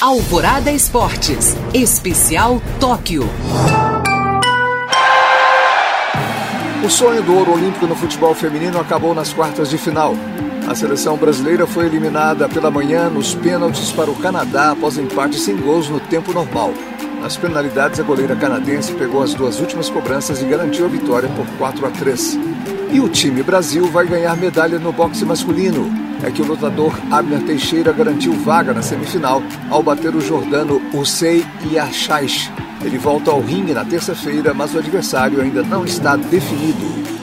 Alvorada Esportes, especial Tóquio. O sonho do ouro olímpico no futebol feminino acabou nas quartas de final. A seleção brasileira foi eliminada pela manhã nos pênaltis para o Canadá após empate sem gols no tempo normal. Nas penalidades, a goleira canadense pegou as duas últimas cobranças e garantiu a vitória por 4-3. E o time Brasil vai ganhar medalha no boxe masculino. É que o lutador Abner Teixeira garantiu vaga na semifinal ao bater o Jordano Hussein Yashash. Ele volta ao ringue na terça-feira, mas o adversário ainda não está definido.